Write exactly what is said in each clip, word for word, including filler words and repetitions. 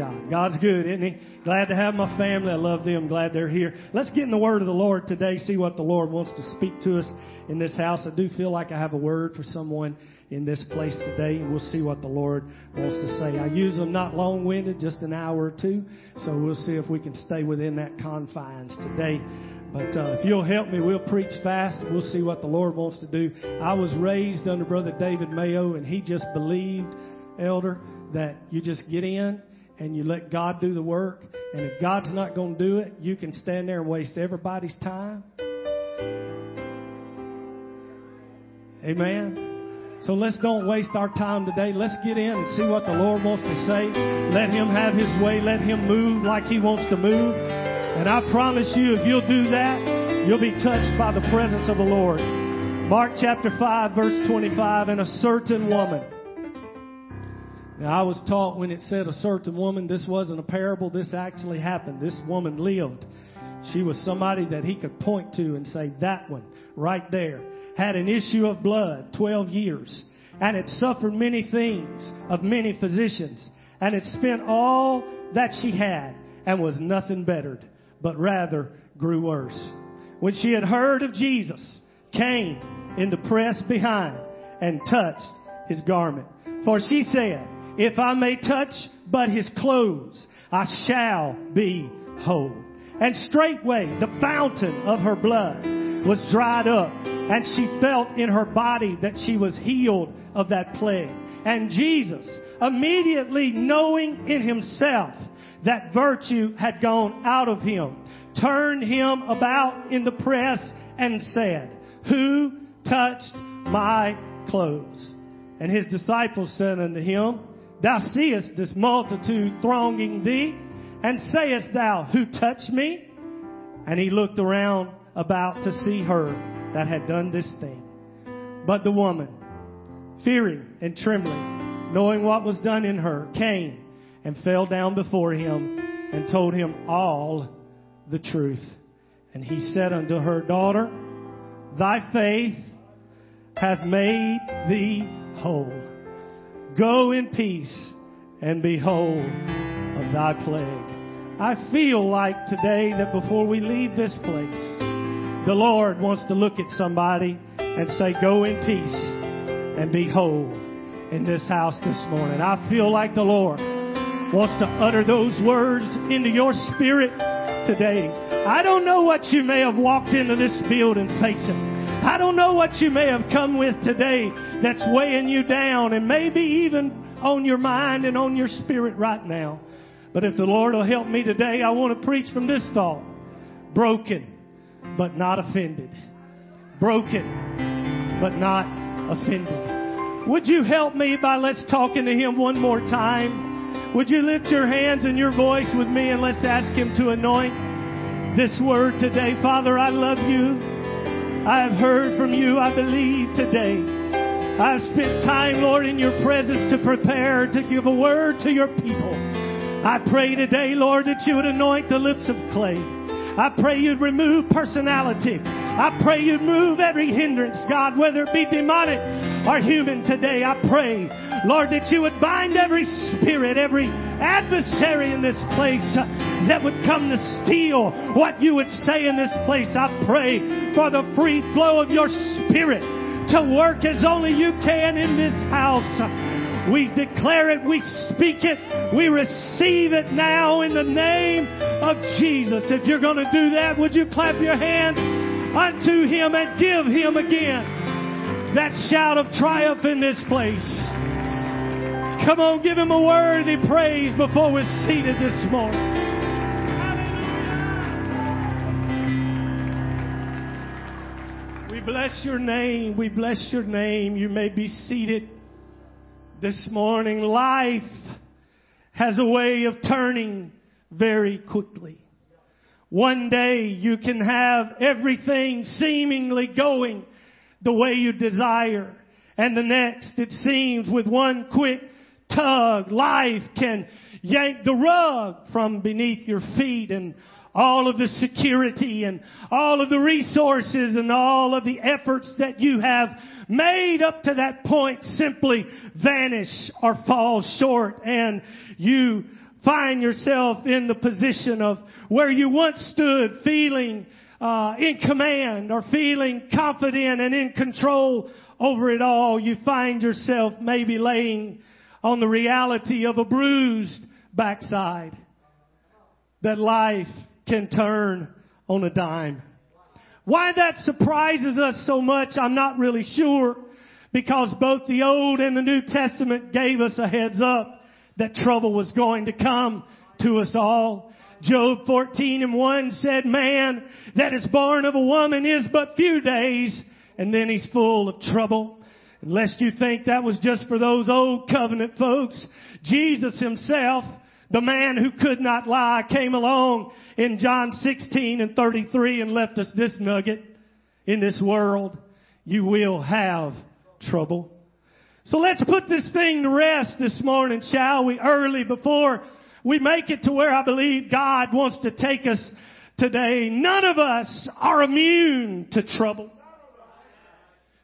God. God's good, isn't He? Glad to have my family. I love them. Glad they're here. Let's get in the Word of the Lord today, see what the Lord wants to speak to us in this house. I do feel like I have a word for someone in this place today, and we'll see what the Lord wants to say. I use them not long-winded, just an hour or two, so we'll see if we can stay within that confines today. But uh, if you'll help me, we'll preach fast. We'll see what the Lord wants to do. I was raised under Brother David Mayo, and he just believed, Elder, that you just get in and you let God do the work. And if God's not going to do it, you can stand there and waste everybody's time. Amen. So let's don't waste our time today. Let's get in and see what the Lord wants to say. Let Him have His way. Let Him move like He wants to move. And I promise you, if you'll do that, you'll be touched by the presence of the Lord. Mark chapter five, verse twenty-five, and a certain woman. Now, I was taught when it said a certain woman, this wasn't a parable. This actually happened. This woman lived. She was somebody that he could point to and say, that one right there had an issue of blood twelve years and had suffered many things of many physicians and had spent all that she had and was nothing bettered, but rather grew worse. When she had heard of Jesus, came in the press behind and touched His garment. For she said, if I may touch but His clothes, I shall be whole. And straightway the fountain of her blood was dried up, and she felt in her body that she was healed of that plague. And Jesus, immediately knowing in Himself that virtue had gone out of him, turned him about in the press and said, who touched my clothes? And His disciples said unto Him, thou seest this multitude thronging thee, and sayest thou, who touched me? And He looked around about to see her that had done this thing. But the woman, fearing and trembling, knowing what was done in her, came and fell down before Him and told Him all the truth. And He said unto her, daughter, thy faith hath made thee whole. Go in peace and be whole of thy plague. I feel like today that before we leave this place, the Lord wants to look at somebody and say, go in peace and be whole in this house this morning. I feel like the Lord wants to utter those words into your spirit today. I don't know what you may have walked into this building facing. I don't know what you may have come with today that's weighing you down and maybe even on your mind and on your spirit right now. But if the Lord will help me today, I want to preach from this thought. Broken, but not offended. Broken, but not offended. Would you help me by let's talking to Him one more time? Would you lift your hands and your voice with me and let's ask Him to anoint this word today. Father, I love You. I have heard from You, I believe today. I have spent time, Lord, in Your presence to prepare to give a word to Your people. I pray today, Lord, that You would anoint the lips of clay. I pray You'd remove personality. I pray You'd move every hindrance, God, whether it be demonic or human today. I pray, Lord, that You would bind every spirit, every adversary in this place that would come to steal what You would say in this place. I pray for the free flow of Your Spirit to work as only You can in this house. We declare it, we speak it, we receive it now in the name of Jesus. If you're going to do that, would you clap your hands unto Him and give Him again that shout of triumph in this place? Come on, give Him a worthy praise before we're seated this morning. Hallelujah. We bless Your name. We bless Your name. You may be seated this morning. Life has a way of turning very quickly. One day you can have everything seemingly going the way you desire. And the next, it seems, with one quick tug, life can yank the rug from beneath your feet, and all of the security and all of the resources and all of the efforts that you have made up to that point simply vanish or fall short, and you find yourself in the position of where you once stood feeling uh, in command or feeling confident and in control over it all. You find yourself maybe laying on the reality of a bruised backside, that life can turn on a dime. Why that surprises us so much, I'm not really sure, because both the Old and the New Testament gave us a heads up that trouble was going to come to us all. Job fourteen and one said, man that is born of a woman is but few days, and then he's full of trouble. Unless you think that was just for those old covenant folks, Jesus himself, the man who could not lie, came along in John sixteen and thirty-three and left us this nugget. In this world, you will have trouble. So let's put this thing to rest this morning, shall we? Early, before we make it to where I believe God wants to take us today. None of us are immune to trouble.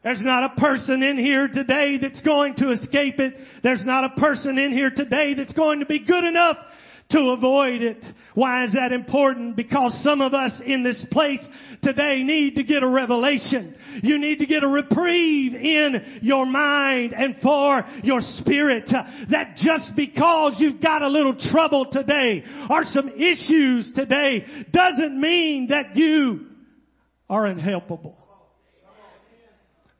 There's not a person in here today that's going to escape it. There's not a person in here today that's going to be good enough to avoid it. Why is that important? Because some of us in this place today need to get a revelation. You need to get a reprieve in your mind and for your spirit. That just because you've got a little trouble today or some issues today doesn't mean that you are unhelpable.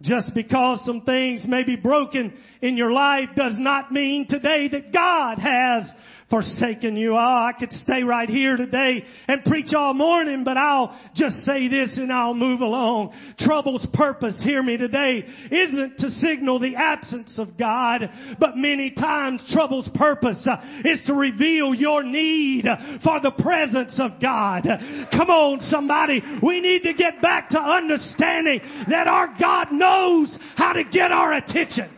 Just because some things may be broken in your life does not mean today that God has forsaken you. Oh, I could stay right here today and preach all morning, but I'll just say this and I'll move along. Trouble's purpose, hear me today, isn't to signal the absence of God, but many times trouble's purpose is to reveal your need for the presence of God. Come on, somebody. We need to get back to understanding that our God knows how to get our attention.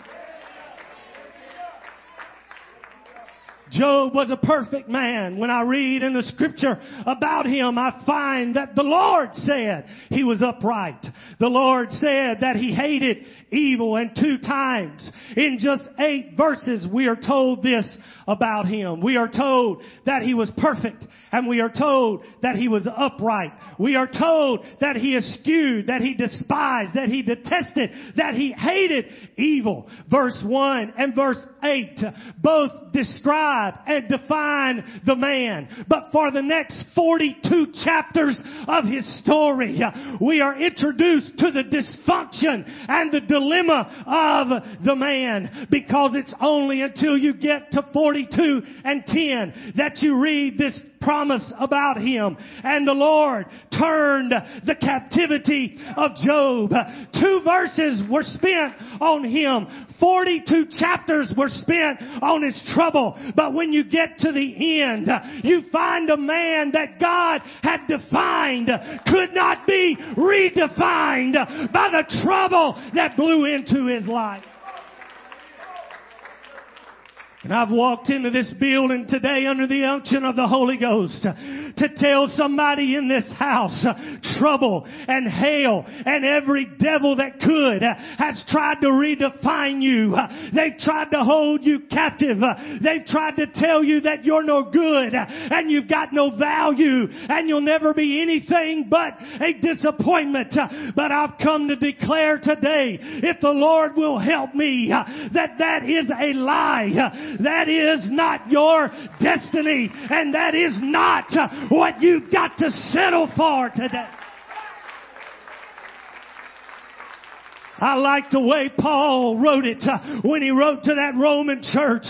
Job was a perfect man. When I read in the scripture about him, I find that the Lord said he was upright. The Lord said that he hated evil, and two times in just eight verses we are told this about him. We are told that he was perfect, and we are told that he was upright. We are told that he eschewed, that he despised, that he detested, that he hated evil. Verse one and verse eight both describe and define the man. But for the next forty-two chapters of his story, we are introduced to the dysfunction and the dilemma of the man, because it's only until you get to forty-two and ten that you read this promise about him. And the Lord turned the captivity of Job. Two verses were spent on him. forty-two chapters were spent on his trouble. But when you get to the end, you find a man that God had defined could not be redefined by the trouble that blew into his life. And I've walked into this building today under the unction of the Holy Ghost to tell somebody in this house, trouble and hell and every devil that could has tried to redefine you. They've tried to hold you captive. They've tried to tell you that you're no good and you've got no value and you'll never be anything but a disappointment. But I've come to declare today, if the Lord will help me, that that is a lie. That is not your destiny, and that is not what you've got to settle for today. I like the way Paul wrote it when he wrote to that Roman church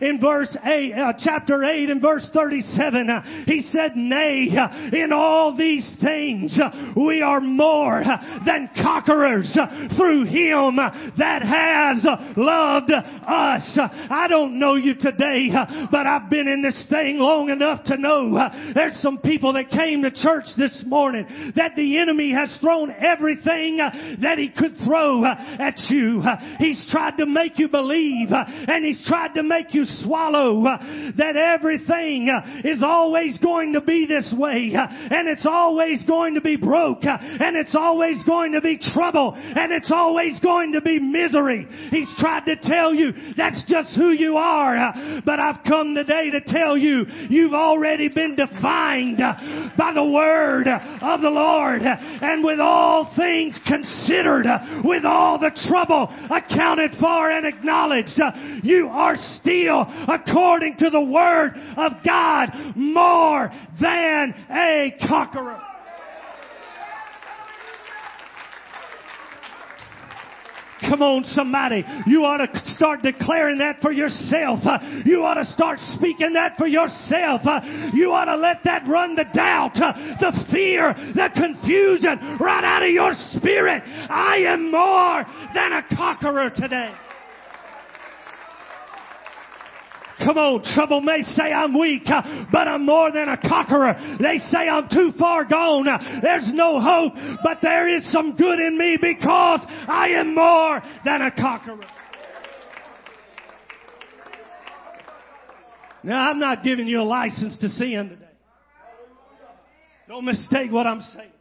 in verse eight, uh, chapter eight and verse thirty-seven. Uh, he said, nay, in all these things, we are more than conquerors through him that has loved us. I don't know you today, but I've been in this thing long enough to know there's some people that came to church this morning that the enemy has thrown everything that he could throw throw at you. He's tried to make you believe, and he's tried to make you swallow that everything is always going to be this way, and it's always going to be broke, and it's always going to be trouble, and it's always going to be misery. He's tried to tell you that's just who you are. But I've come today to tell you, you've already been defined by the word of the Lord. And with all things considered, with all the trouble accounted for and acknowledged, you are still, according to the word of God, more than a conqueror. Come on, somebody. You ought to start declaring that for yourself. You ought to start speaking that for yourself. You ought to let that run the doubt, the fear, the confusion right out of your spirit. I am more than a conqueror today. Come on, trouble may say I'm weak, but I'm more than a conqueror. They say I'm too far gone. There's no hope, but there is some good in me because I am more than a conqueror. Now, I'm not giving you a license to sin today. Don't mistake what I'm saying.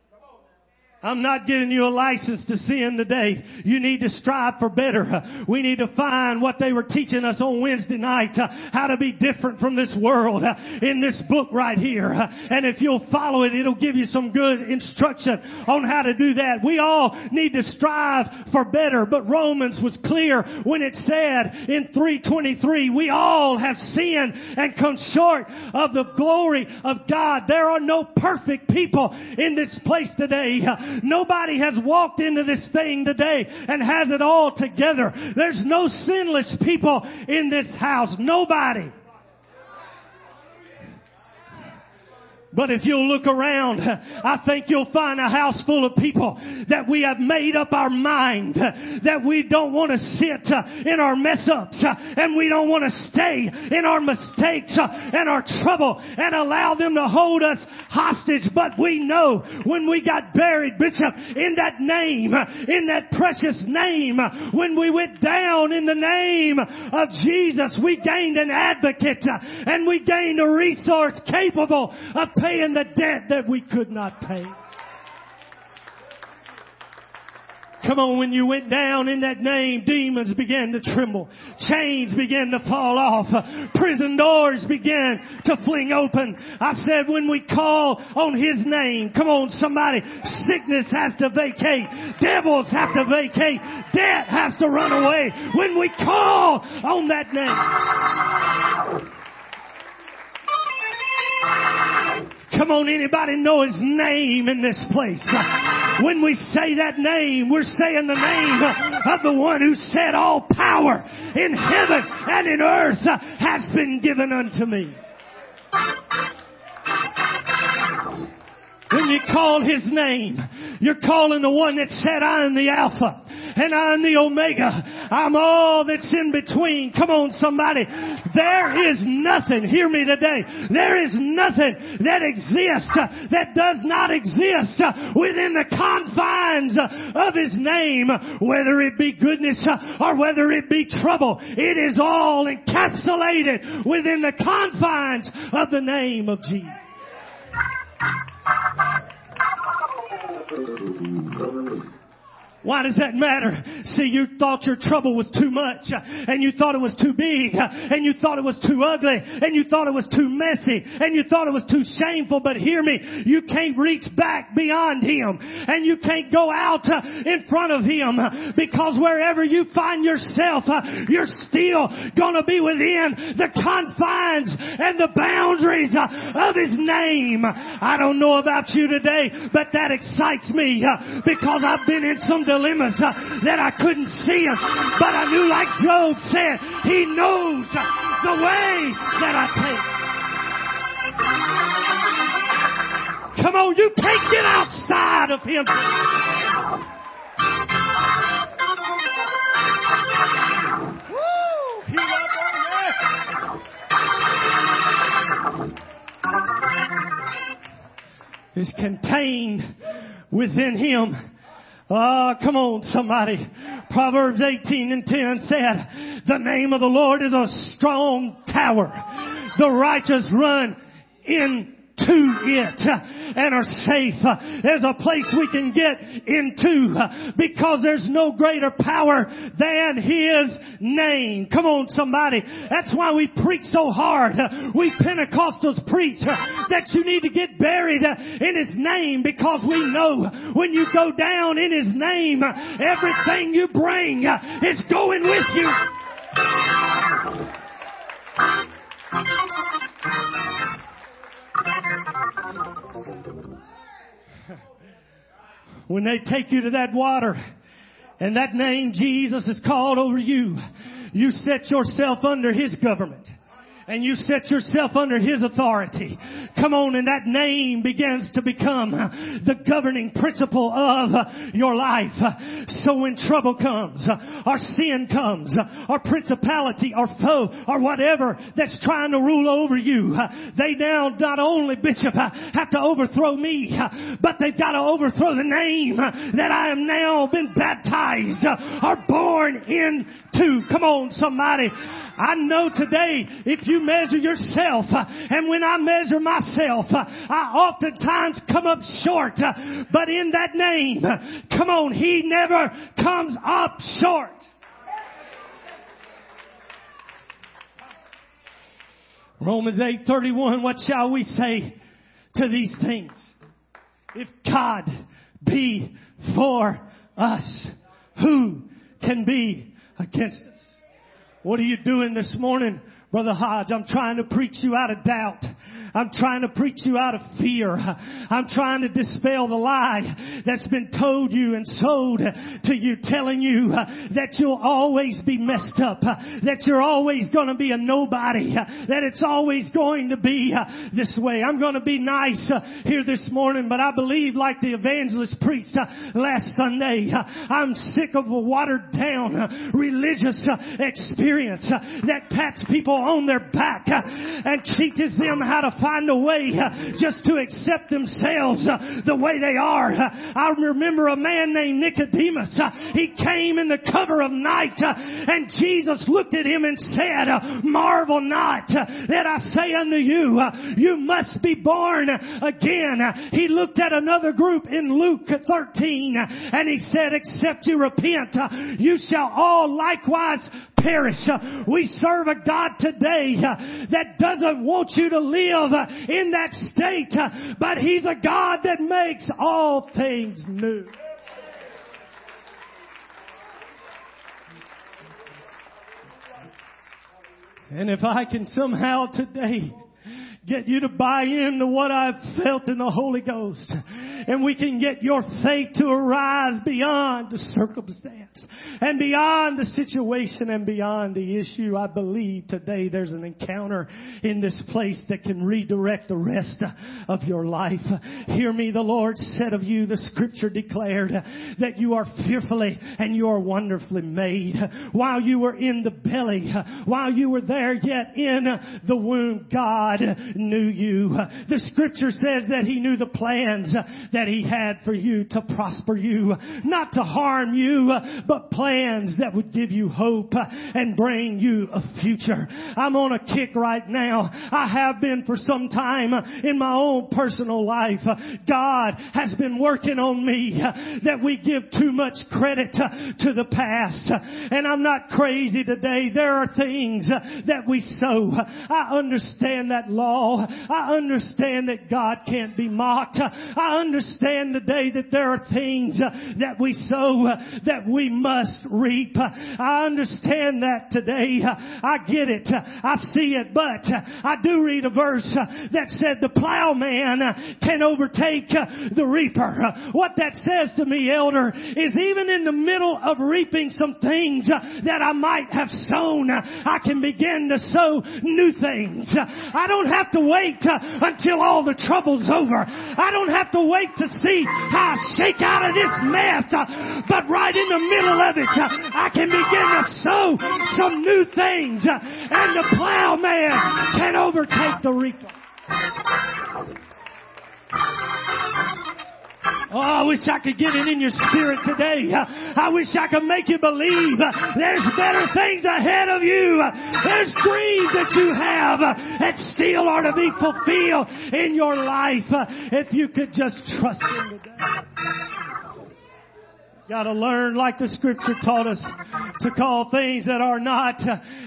I'm not giving you a license to sin today. You need to strive for better. We need to find what they were teaching us on Wednesday night, uh, how to be different from this world, uh, in this book right here. Uh, and if you'll follow it, it'll give you some good instruction on how to do that. We all need to strive for better. But Romans was clear when it said in three twenty-three, we all have sinned and come short of the glory of God. There are no perfect people in this place today. Uh, Nobody has walked into this thing today and has it all together. There's no sinless people in this house. Nobody. But if you'll look around, I think you'll find a house full of people that we have made up our mind that we don't want to sit in our mess ups, and we don't want to stay in our mistakes and our trouble and allow them to hold us hostage. But we know when we got buried, Bishop, in that name, in that precious name, when we went down in the name of Jesus, we gained an advocate, and we gained a resource capable of paying the debt that we could not pay. Come on, when you went down in that name, demons began to tremble. Chains began to fall off. Prison doors began to fling open. I said, when we call on his name, come on, somebody, sickness has to vacate. Devils have to vacate. Debt has to run away when we call on that name. Come on, anybody know his name in this place? When we say that name, we're saying the name of the one who said all power in heaven and in earth has been given unto me. When you call his name, you're calling the one that said, I am the Alpha and I am the Omega. I'm all that's in between. Come on, somebody. There is nothing, hear me today, there is nothing that exists that does not exist within the confines of his name, whether it be goodness or whether it be trouble. It is all encapsulated within the confines of the name of Jesus. Why does that matter? See, you thought your trouble was too much, and you thought it was too big, and you thought it was too ugly, and you thought it was too messy, and you thought it was too shameful. But hear me, you can't reach back beyond him, and you can't go out in front of him, because wherever you find yourself, you're still going to be within the confines and the boundaries of his name. I don't know about you today, but that excites me, because I've been in some dilemmas uh, that I couldn't see him, but I knew, like Job said, he knows uh, the way that I take. Come on, you can't get outside of him. Woo! He loved one, yes. It's contained within him. Ah, oh, come on, somebody. Proverbs eighteen and ten said, the name of the Lord is a strong tower. The righteous run in to it and are safe. There's a place we can get into because there's no greater power than His name. Come on, somebody. That's why we preach so hard. We Pentecostals preach that you need to get buried in His name, because we know when you go down in His name, everything you bring is going with you. When they take you to that water and that name Jesus is called over you, you set yourself under His government. And you set yourself under His authority. Come on, and that name begins to become the governing principle of your life. So when trouble comes, or sin comes, or principality, or foe, or whatever that's trying to rule over you, they now not only, Bishop, have to overthrow me, but they've got to overthrow the name that I am now been baptized or born into. Come on, somebody. I know today, if you measure yourself, and when I measure myself, I oftentimes come up short. But in that name, come on, He never comes up short. Romans eight thirty-one, what shall we say to these things? If God be for us, who can be against us? What are you doing this morning, Brother Hodge? I'm trying to preach you out of doubt. I'm trying to preach you out of fear. I'm trying to dispel the lie that's been told you and sold to you, telling you that you'll always be messed up, that you're always going to be a nobody, that it's always going to be this way. I'm going to be nice here this morning, but I believe, like the evangelist preached last Sunday, I'm sick of a watered down religious experience that pats people on their back and teaches them how to find a way just to accept themselves the way they are. I remember a man named Nicodemus. He came in the cover of night, and Jesus looked at him and said, marvel not that I say unto you, you must be born again. He looked at another group in Luke thirteen, and He said, except you repent, you shall all likewise perish. We serve a God today that doesn't want you to live in that state, but He's a God that makes all things new. And if I can somehow today get you to buy into what I've felt in the Holy Ghost, and we can get your faith to arise beyond the circumstance and beyond the situation and beyond the issue, I believe today there's an encounter in this place that can redirect the rest of your life. Hear me, the Lord said of you, the scripture declared that you are fearfully and you are wonderfully made. While you were in the belly, while you were there yet in the womb, God knew you. The scripture says that He knew the plans that He had for you, to prosper you, not to harm you, but plans that would give you hope and bring you a future. I'm on a kick right now. I have been for some time in my own personal life. God has been working on me, that we give too much credit to the past. And I'm not crazy today. There are things that we sow. I understand that law. I understand that God can't be mocked. I understand today that there are things that we sow that we must reap. I understand that today. I get it. I see it. But I do read a verse that said the plowman can overtake the reaper. What that says to me, elder, is even in the middle of reaping some things that I might have sown, I can begin to sow new things. I don't have to wait until all the trouble's over. I don't have to wait to see how I shake out of this mess. But right in the middle of it, I can begin to sow some new things. And the plowman can overtake the reaper. Oh, I wish I could get it in your spirit today. I wish I could make you believe there's better things ahead of you. There's dreams that you have that still are to be fulfilled in your life. If you could just trust Him today. Got to learn, like the Scripture taught us, to call things that are not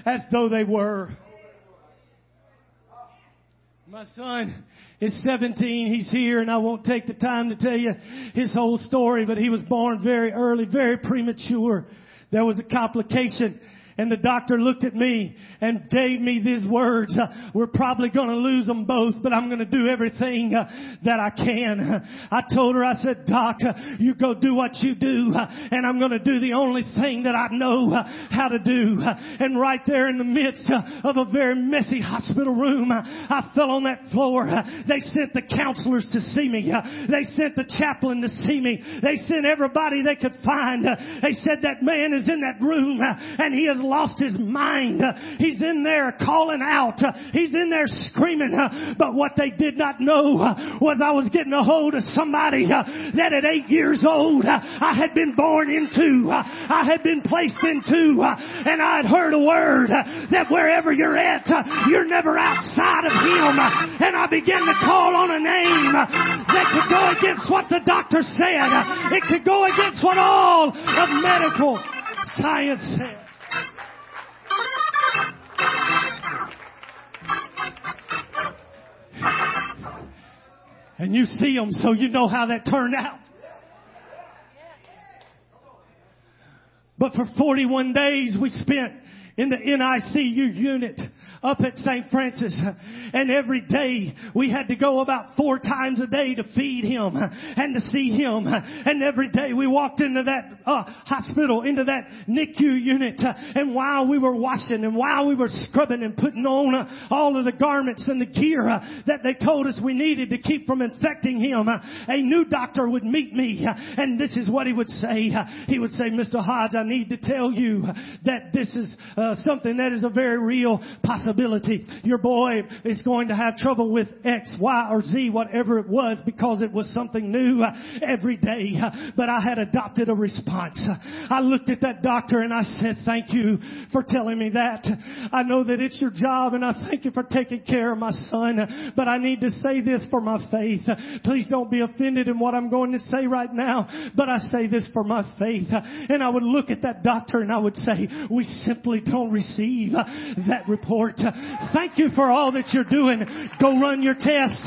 as though they were. My son is seventeen. He's here, and I won't take the time to tell you his whole story, but he was born very early, very premature. There was a complication, and the doctor looked at me and gave me these words. We're probably going to lose them both, but I'm going to do everything that I can. I told her, I said, Doc, you go do what you do, and I'm going to do the only thing that I know how to do. And right there in the midst of a very messy hospital room, I fell on that floor. They sent the counselors to see me. They sent the chaplain to see me. They sent everybody they could find. They said, that man is in that room, and he is lost his mind. He's in there calling out. He's in there screaming. But what they did not know was I was getting a hold of somebody that at eight years old I had been born into. I had been placed into. And I had heard a word that wherever you're at, you're never outside of Him. And I began to call on a name that could go against what the doctor said. It could go against what all of medical science said. And you see them, so you know how that turned out. But for forty-one days we spent in the N I C U unit up at Saint Francis. And every day we had to go about four times a day to feed him and to see him. And every day we walked into that uh, hospital, into that N I C U unit. And while we were washing and while we were scrubbing and putting on uh, all of the garments and the gear uh, that they told us we needed to keep from infecting him, uh, a new doctor would meet me. Uh, and this is what he would say. Uh, he would say, Mister Hodge, I need to tell you that this is... Uh, Uh, something that is a very real possibility. Your boy is going to have trouble with X, Y, or Z, whatever it was, because it was something new uh, every day. Uh, but I had adopted a response. Uh, I looked at that doctor and I said, thank you for telling me that. I know that it's your job, and I thank you for taking care of my son. Uh, but I need to say this for my faith. Uh, please don't be offended in what I'm going to say right now, but I say this for my faith. Uh, and I would look at that doctor and I would say, we simply don't receive that report. Thank you for all that you're doing. Go run your test.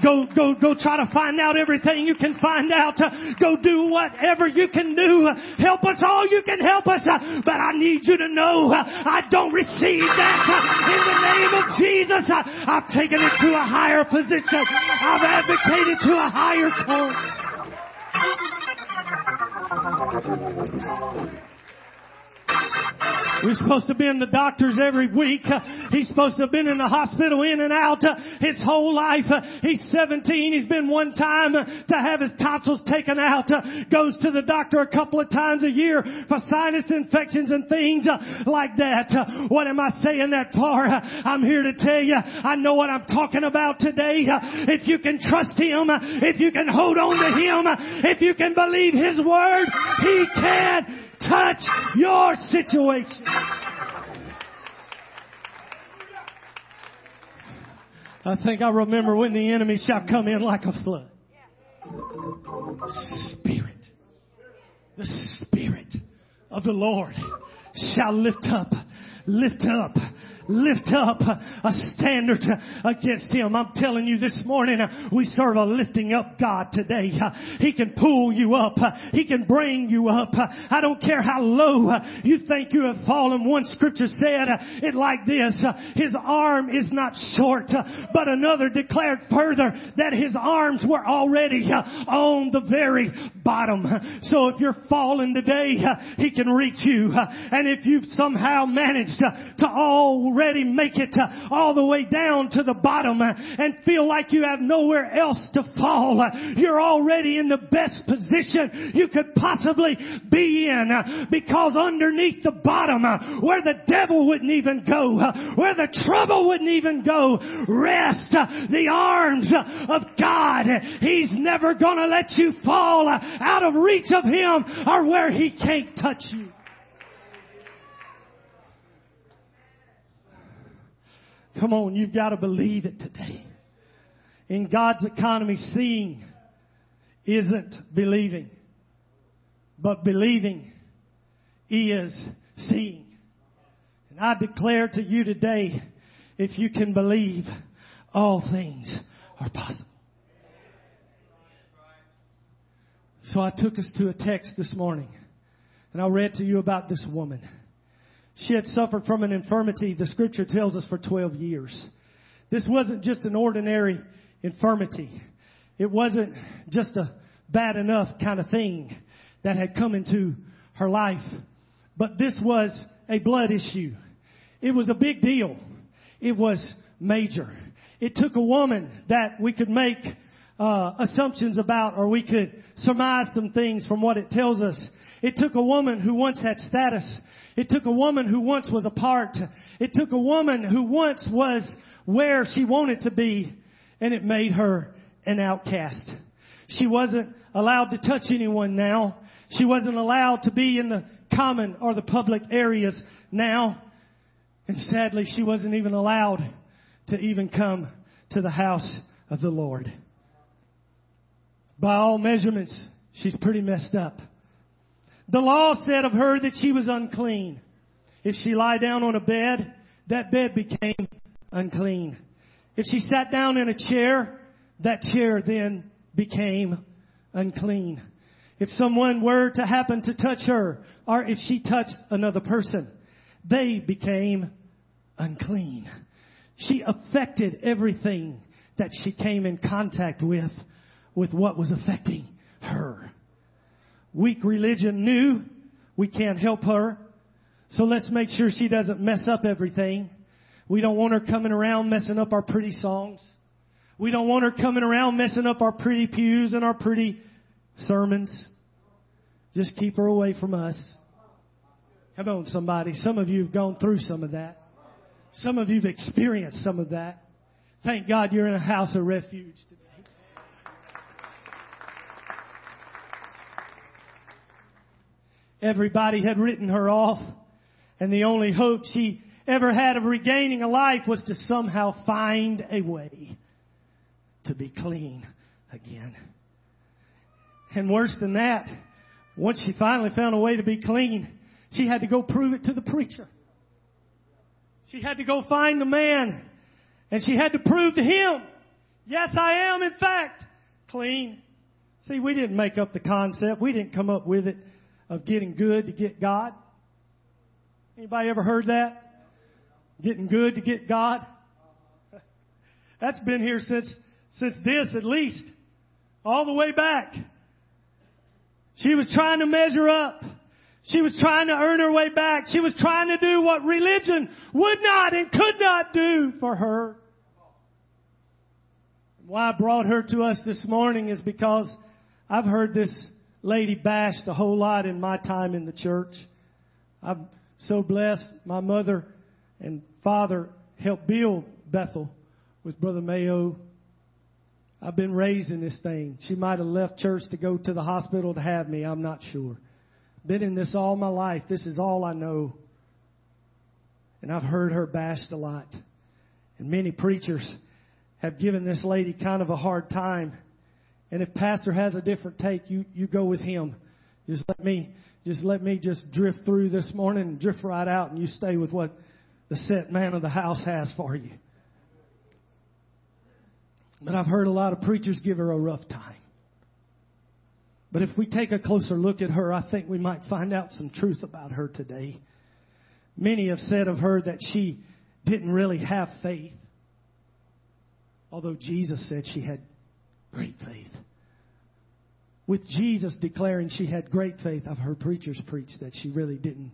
Go, go, go try to find out everything you can find out. Go do whatever you can do. Help us all you can help us. But I need you to know I don't receive that. In the name of Jesus, I've taken it to a higher position. I've advocated to a higher cause. We're supposed to be in the doctors every week. He's supposed to have been in the hospital in and out his whole life. He's seventeen. He's been one time to have his tonsils taken out. Goes to the doctor a couple of times a year for sinus infections and things like that. What am I saying that for? I'm here to tell you, I know what I'm talking about today. If you can trust Him, if you can hold on to Him, if you can believe His Word, He can touch your situation. I think I remember when the enemy shall come in like a flood. Spirit. The Spirit of the Lord shall lift up. Lift up. Lift up a standard against Him. I'm telling you this morning, we serve a lifting up God today. He can pull you up. He can bring you up. I don't care how low you think you have fallen. One Scripture said it like this: His arm is not short, but another declared further that His arms were already on the very bottom. So if you're falling today, He can reach you. And if you've somehow managed to already already make it all the way down to the bottom and feel like you have nowhere else to fall. You're already in the best position you could possibly be in, because underneath the bottom, where the devil wouldn't even go, where the trouble wouldn't even go, rest the arms of God. He's never going to let you fall out of reach of Him or where He can't touch you. Come on, you've got to believe it today. In God's economy, seeing isn't believing, but believing is seeing. And I declare to you today, if you can believe, all things are possible. So I took us to a text this morning, and I read to you about this woman. She had suffered from an infirmity, the scripture tells us, for twelve years. This wasn't just an ordinary infirmity. It wasn't just a bad enough kind of thing that had come into her life. But this was a blood issue. It was a big deal. It was major. It took a woman that we could make uh, assumptions about, or we could surmise some things from what it tells us. It took a woman who once had status. It took a woman who once was apart. It took a woman who once was where she wanted to be, and it made her an outcast. She wasn't allowed to touch anyone now. She wasn't allowed to be in the common or the public areas now. And sadly, she wasn't even allowed to even come to the house of the Lord. By all measurements, she's pretty messed up. The law said of her that she was unclean. If she lay down on a bed, that bed became unclean. If she sat down in a chair, that chair then became unclean. If someone were to happen to touch her, or if she touched another person, they became unclean. She affected everything that she came in contact with, with what was affecting her. Weak religion knew we can't help her, so let's make sure she doesn't mess up everything. We don't want her coming around messing up our pretty songs. We don't want her coming around messing up our pretty pews and our pretty sermons. Just keep her away from us. Come on, somebody. Some of you have gone through some of that. Some of you have experienced some of that. Thank God you're in a house of refuge today. Everybody had written her off, and the only hope she ever had of regaining a life was to somehow find a way to be clean again. And worse than that, once she finally found a way to be clean, she had to go prove it to the preacher. She had to go find the man, and she had to prove to him, yes, I am, in fact, clean. See, we didn't make up the concept. We didn't come up with it. Of getting good to get God. Anybody ever heard that? Getting good to get God. That's been here since since this, at least. All the way back. She was trying to measure up. She was trying to earn her way back. She was trying to do what religion would not and could not do for her. Why I brought her to us this morning is because I've heard this lady bashed a whole lot in my time in the church. I'm so blessed. My mother and father helped build Bethel with Brother Mayo. I've been raised in this thing. She might have left church to go to the hospital to have me. I'm not sure. Been in this all my life. This is all I know. And I've heard her bashed a lot. And many preachers have given this lady kind of a hard time. And if pastor has a different take, you, you go with him. Just let me just let me just drift through this morning and drift right out, and you stay with what the set man of the house has for you. But I've heard a lot of preachers give her a rough time. But if we take a closer look at her, I think we might find out some truth about her today. Many have said of her that she didn't really have faith, although Jesus said she had great faith. With Jesus declaring she had great faith, I've heard preachers preach that she really didn't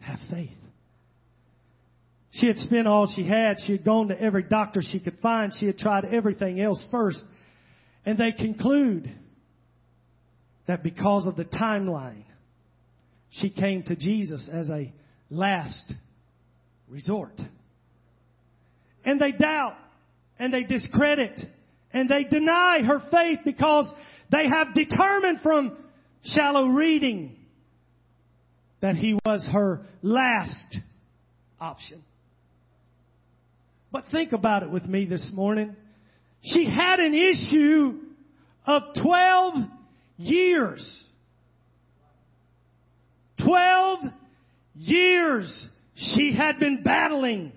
have faith. She had spent all she had. She had gone to every doctor she could find. She had tried everything else first. And they conclude that because of the timeline, she came to Jesus as a last resort. And they doubt, and they discredit, and they deny her faith because they have determined from shallow reading that he was her last option. But think about it with me this morning. She had an issue of twelve years. twelve years she had been battling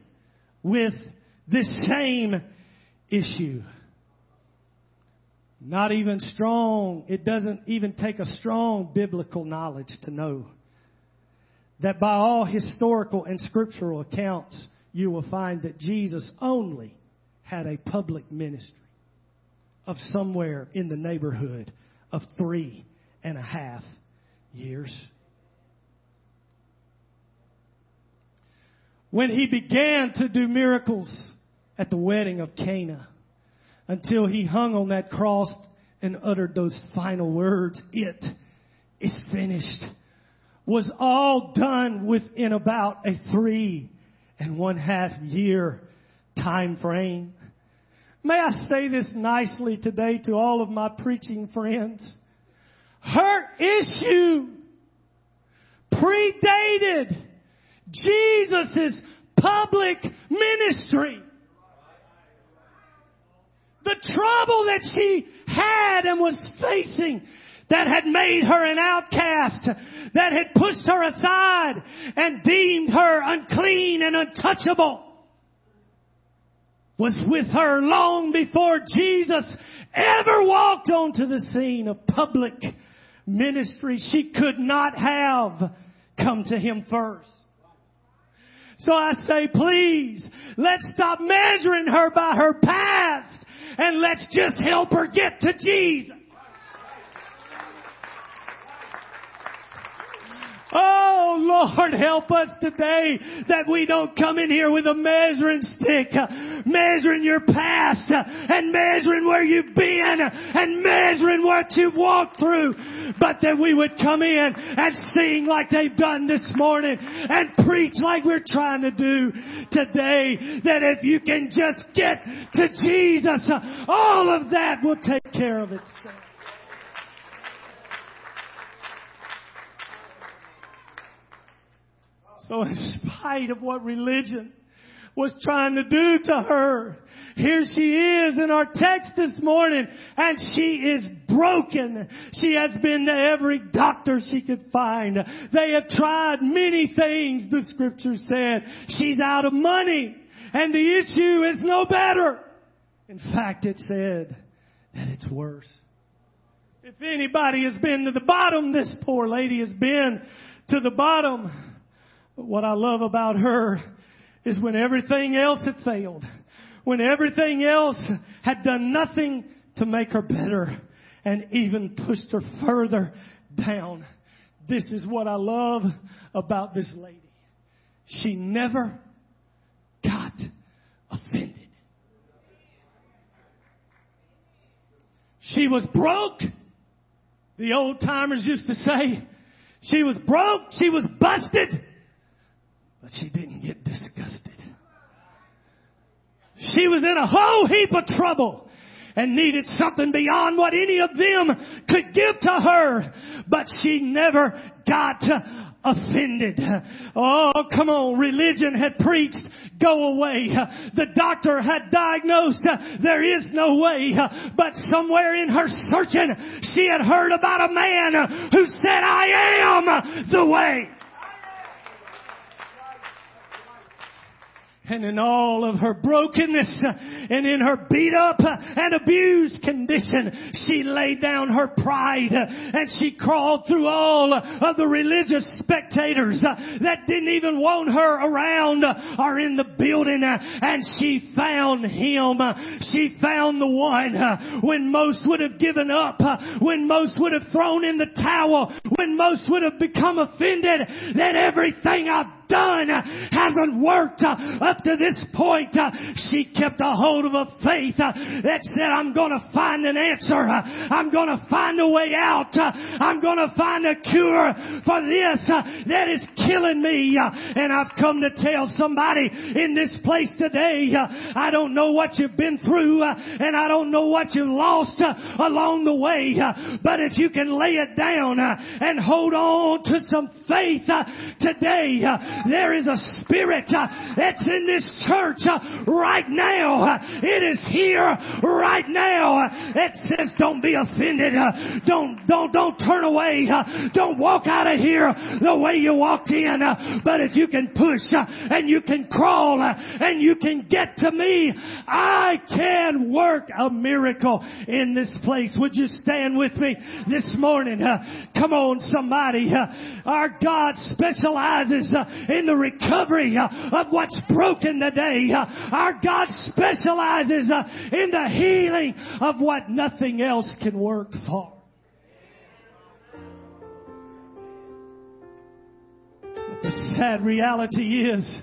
with this same issue. Not even strong. It doesn't even take a strong biblical knowledge to know that by all historical and scriptural accounts, you will find that Jesus only had a public ministry of somewhere in the neighborhood of three and a half years. When he began to do miracles at the wedding of Cana, until he hung on that cross and uttered those final words, "It is finished," was all done within about a three and one half year time frame. May I say this nicely today to all of my preaching friends? Her issue predated Jesus' public ministry. The trouble that she had and was facing that had made her an outcast, that had pushed her aside and deemed her unclean and untouchable, was with her long before Jesus ever walked onto the scene of public ministry. She could not have come to him first. So I say, please, let's stop measuring her by her past and let's just help her get to Jesus. Oh, Lord, help us today that we don't come in here with a measuring stick, measuring your past and measuring where you've been and measuring what you've walked through, but that we would come in and sing like they've done this morning and preach like we're trying to do today, that if you can just get to Jesus, all of that will take care of itself. So in spite of what religion was trying to do to her, here she is in our text this morning, and she is broken. She has been to every doctor she could find. They have tried many things, the scripture said. She's out of money, and the issue is no better. In fact, it said that it's worse. If anybody has been to the bottom, this poor lady has been to the bottom. But what I love about her is when everything else had failed, when everything else had done nothing to make her better and even pushed her further down, this is what I love about this lady. She never got offended. She was broke. The old timers used to say she was broke. She was busted. But she didn't get disgusted. She was in a whole heap of trouble and needed something beyond what any of them could give to her. But she never got offended. Oh, come on. Religion had preached, go away. The doctor had diagnosed, there is no way. But somewhere in her searching, she had heard about a man who said, I am the way. And in all of her brokenness and in her beat up and abused condition, she laid down her pride and she crawled through all of the religious spectators that didn't even want her around or in the building. And she found him. She found the one when most would have given up, when most would have thrown in the towel, when most would have become offended that everything I've done hasn't worked up to this point, she kept a hold of a faith that said, I'm going to find an answer. I'm going to find a way out. I'm going to find a cure for this that is killing me. And I've come to tell somebody in this place today, I don't know what you've been through, and I don't know what you've lost along the way, but if you can lay it down and hold on to some faith today, there is a spirit that's in this church right now. It is here right now. It says, don't be offended. Don't, don't, don't turn away. Don't walk out of here the way you walked in. But if you can push and you can crawl and you can get to me, I can work a miracle in this place. Would you stand with me this morning? Come on, somebody. Our God specializes in the recovery of what's broken today. Our God specializes in the healing of what nothing else can work for. But the sad reality is,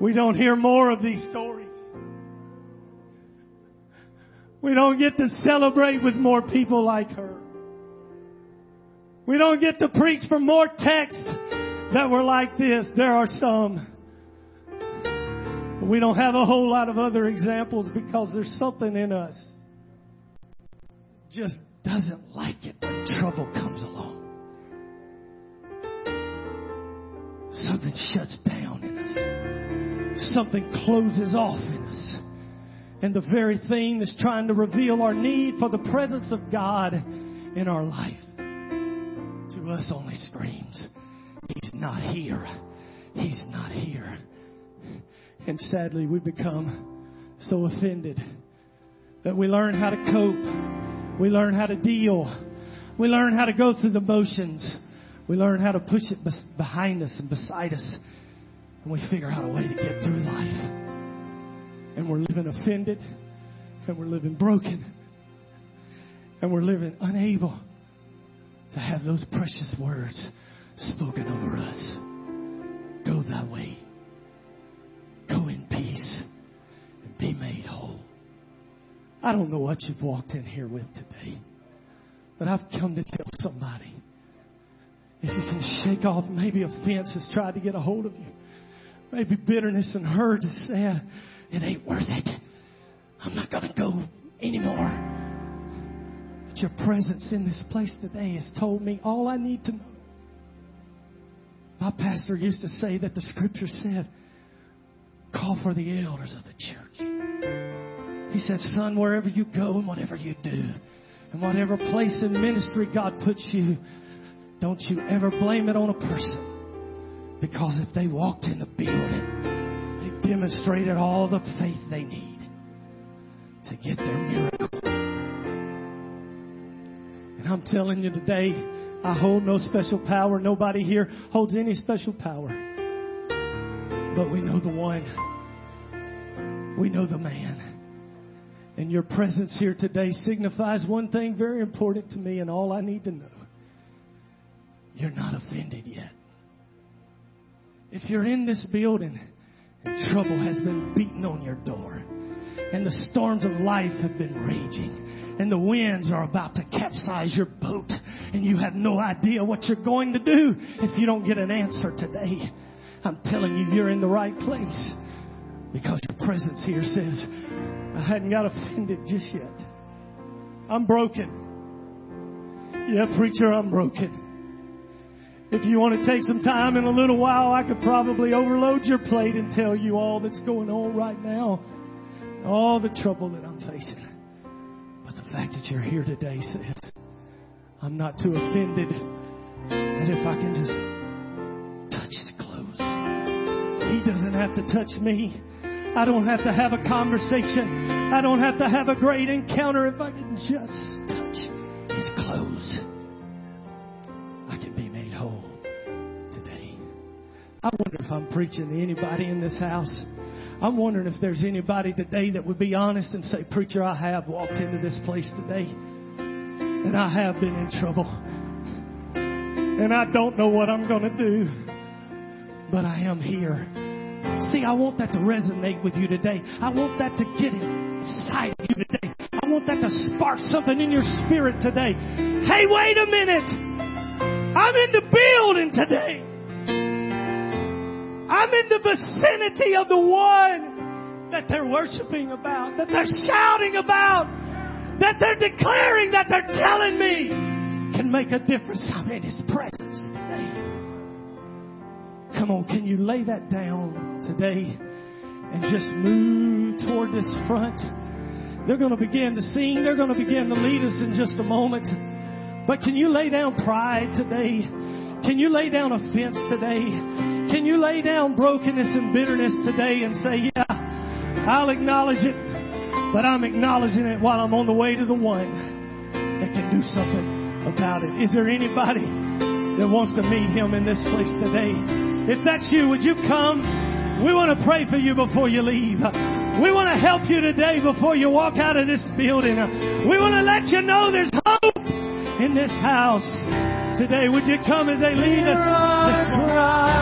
we don't hear more of these stories. We don't get to celebrate with more people like her. We don't get to preach for more texts that were like this. There are some. We don't have a whole lot of other examples because there's something in us just doesn't like it when trouble comes along. Something shuts down in us. Something closes off in us. And the very thing that's trying to reveal our need for the presence of God in our life to us only screams, He's not here. He's not here. And sadly, we become so offended that we learn how to cope. We learn how to deal. We learn how to go through the motions. We learn how to push it behind us and beside us. And we figure out a way to get through life. And we're living offended. And we're living broken. And we're living unable to have those precious words spoken over us. Go thy way. Go in peace and be made whole. I don't know what you've walked in here with today, but I've come to tell somebody, if you can shake off maybe offense has tried to get a hold of you, maybe bitterness and hurt has said, it ain't worth it. I'm not going to go anymore. But your presence in this place today has told me all I need to know. My pastor used to say that the scripture said, call for the elders of the church. He said, son, wherever you go and whatever you do and whatever place in ministry God puts you, don't you ever blame it on a person. Because if they walked in the building, they demonstrated all the faith they need to get their miracle. And I'm telling you today, I hold no special power. Nobody here holds any special power. But we know the one. We know the man. And your presence here today signifies one thing very important to me and all I need to know. You're not offended yet. If you're in this building and trouble has been beating on your door and the storms of life have been raging and the winds are about to capsize your boat and you have no idea what you're going to do if you don't get an answer today, I'm telling you, you're in the right place because your presence here says, I hadn't got offended just yet. I'm broken. Yeah, preacher, I'm broken. If you want to take some time in a little while, I could probably overload your plate and tell you all that's going on right now, all the trouble that I'm facing. But the fact that you're here today says, I'm not too offended that if I can just He doesn't have to touch me. I don't have to have a conversation. I don't have to have a great encounter. If I can just touch His clothes, I can be made whole today. I wonder if I'm preaching to anybody in this house. I'm wondering if there's anybody today that would be honest and say, preacher, I have walked into this place today and I have been in trouble. and I don't know what I'm going to do, but I am here. See, I want that to resonate with you today. I want that to get inside you today. I want that to spark something in your spirit today. Hey, wait a minute. I'm in the building today. I'm in the vicinity of the one that they're worshiping about, that they're shouting about, that they're declaring, that they're telling me can make a difference. I'm in His presence today. Come on, can you lay that down today and just move toward this front? They're going to begin to sing. They're going to begin to lead us in just a moment. But can you lay down pride today? Can you lay down offense today? Can you lay down brokenness and bitterness today and say, yeah, I'll acknowledge it, but I'm acknowledging it while I'm on the way to the one that can do something about it. Is there anybody that wants to meet Him in this place today? If that's you, would you come? We want to pray for you before you leave. We want to help you today before you walk out of this building. We want to let you know there's hope in this house today. Would you come as they lead us this morning?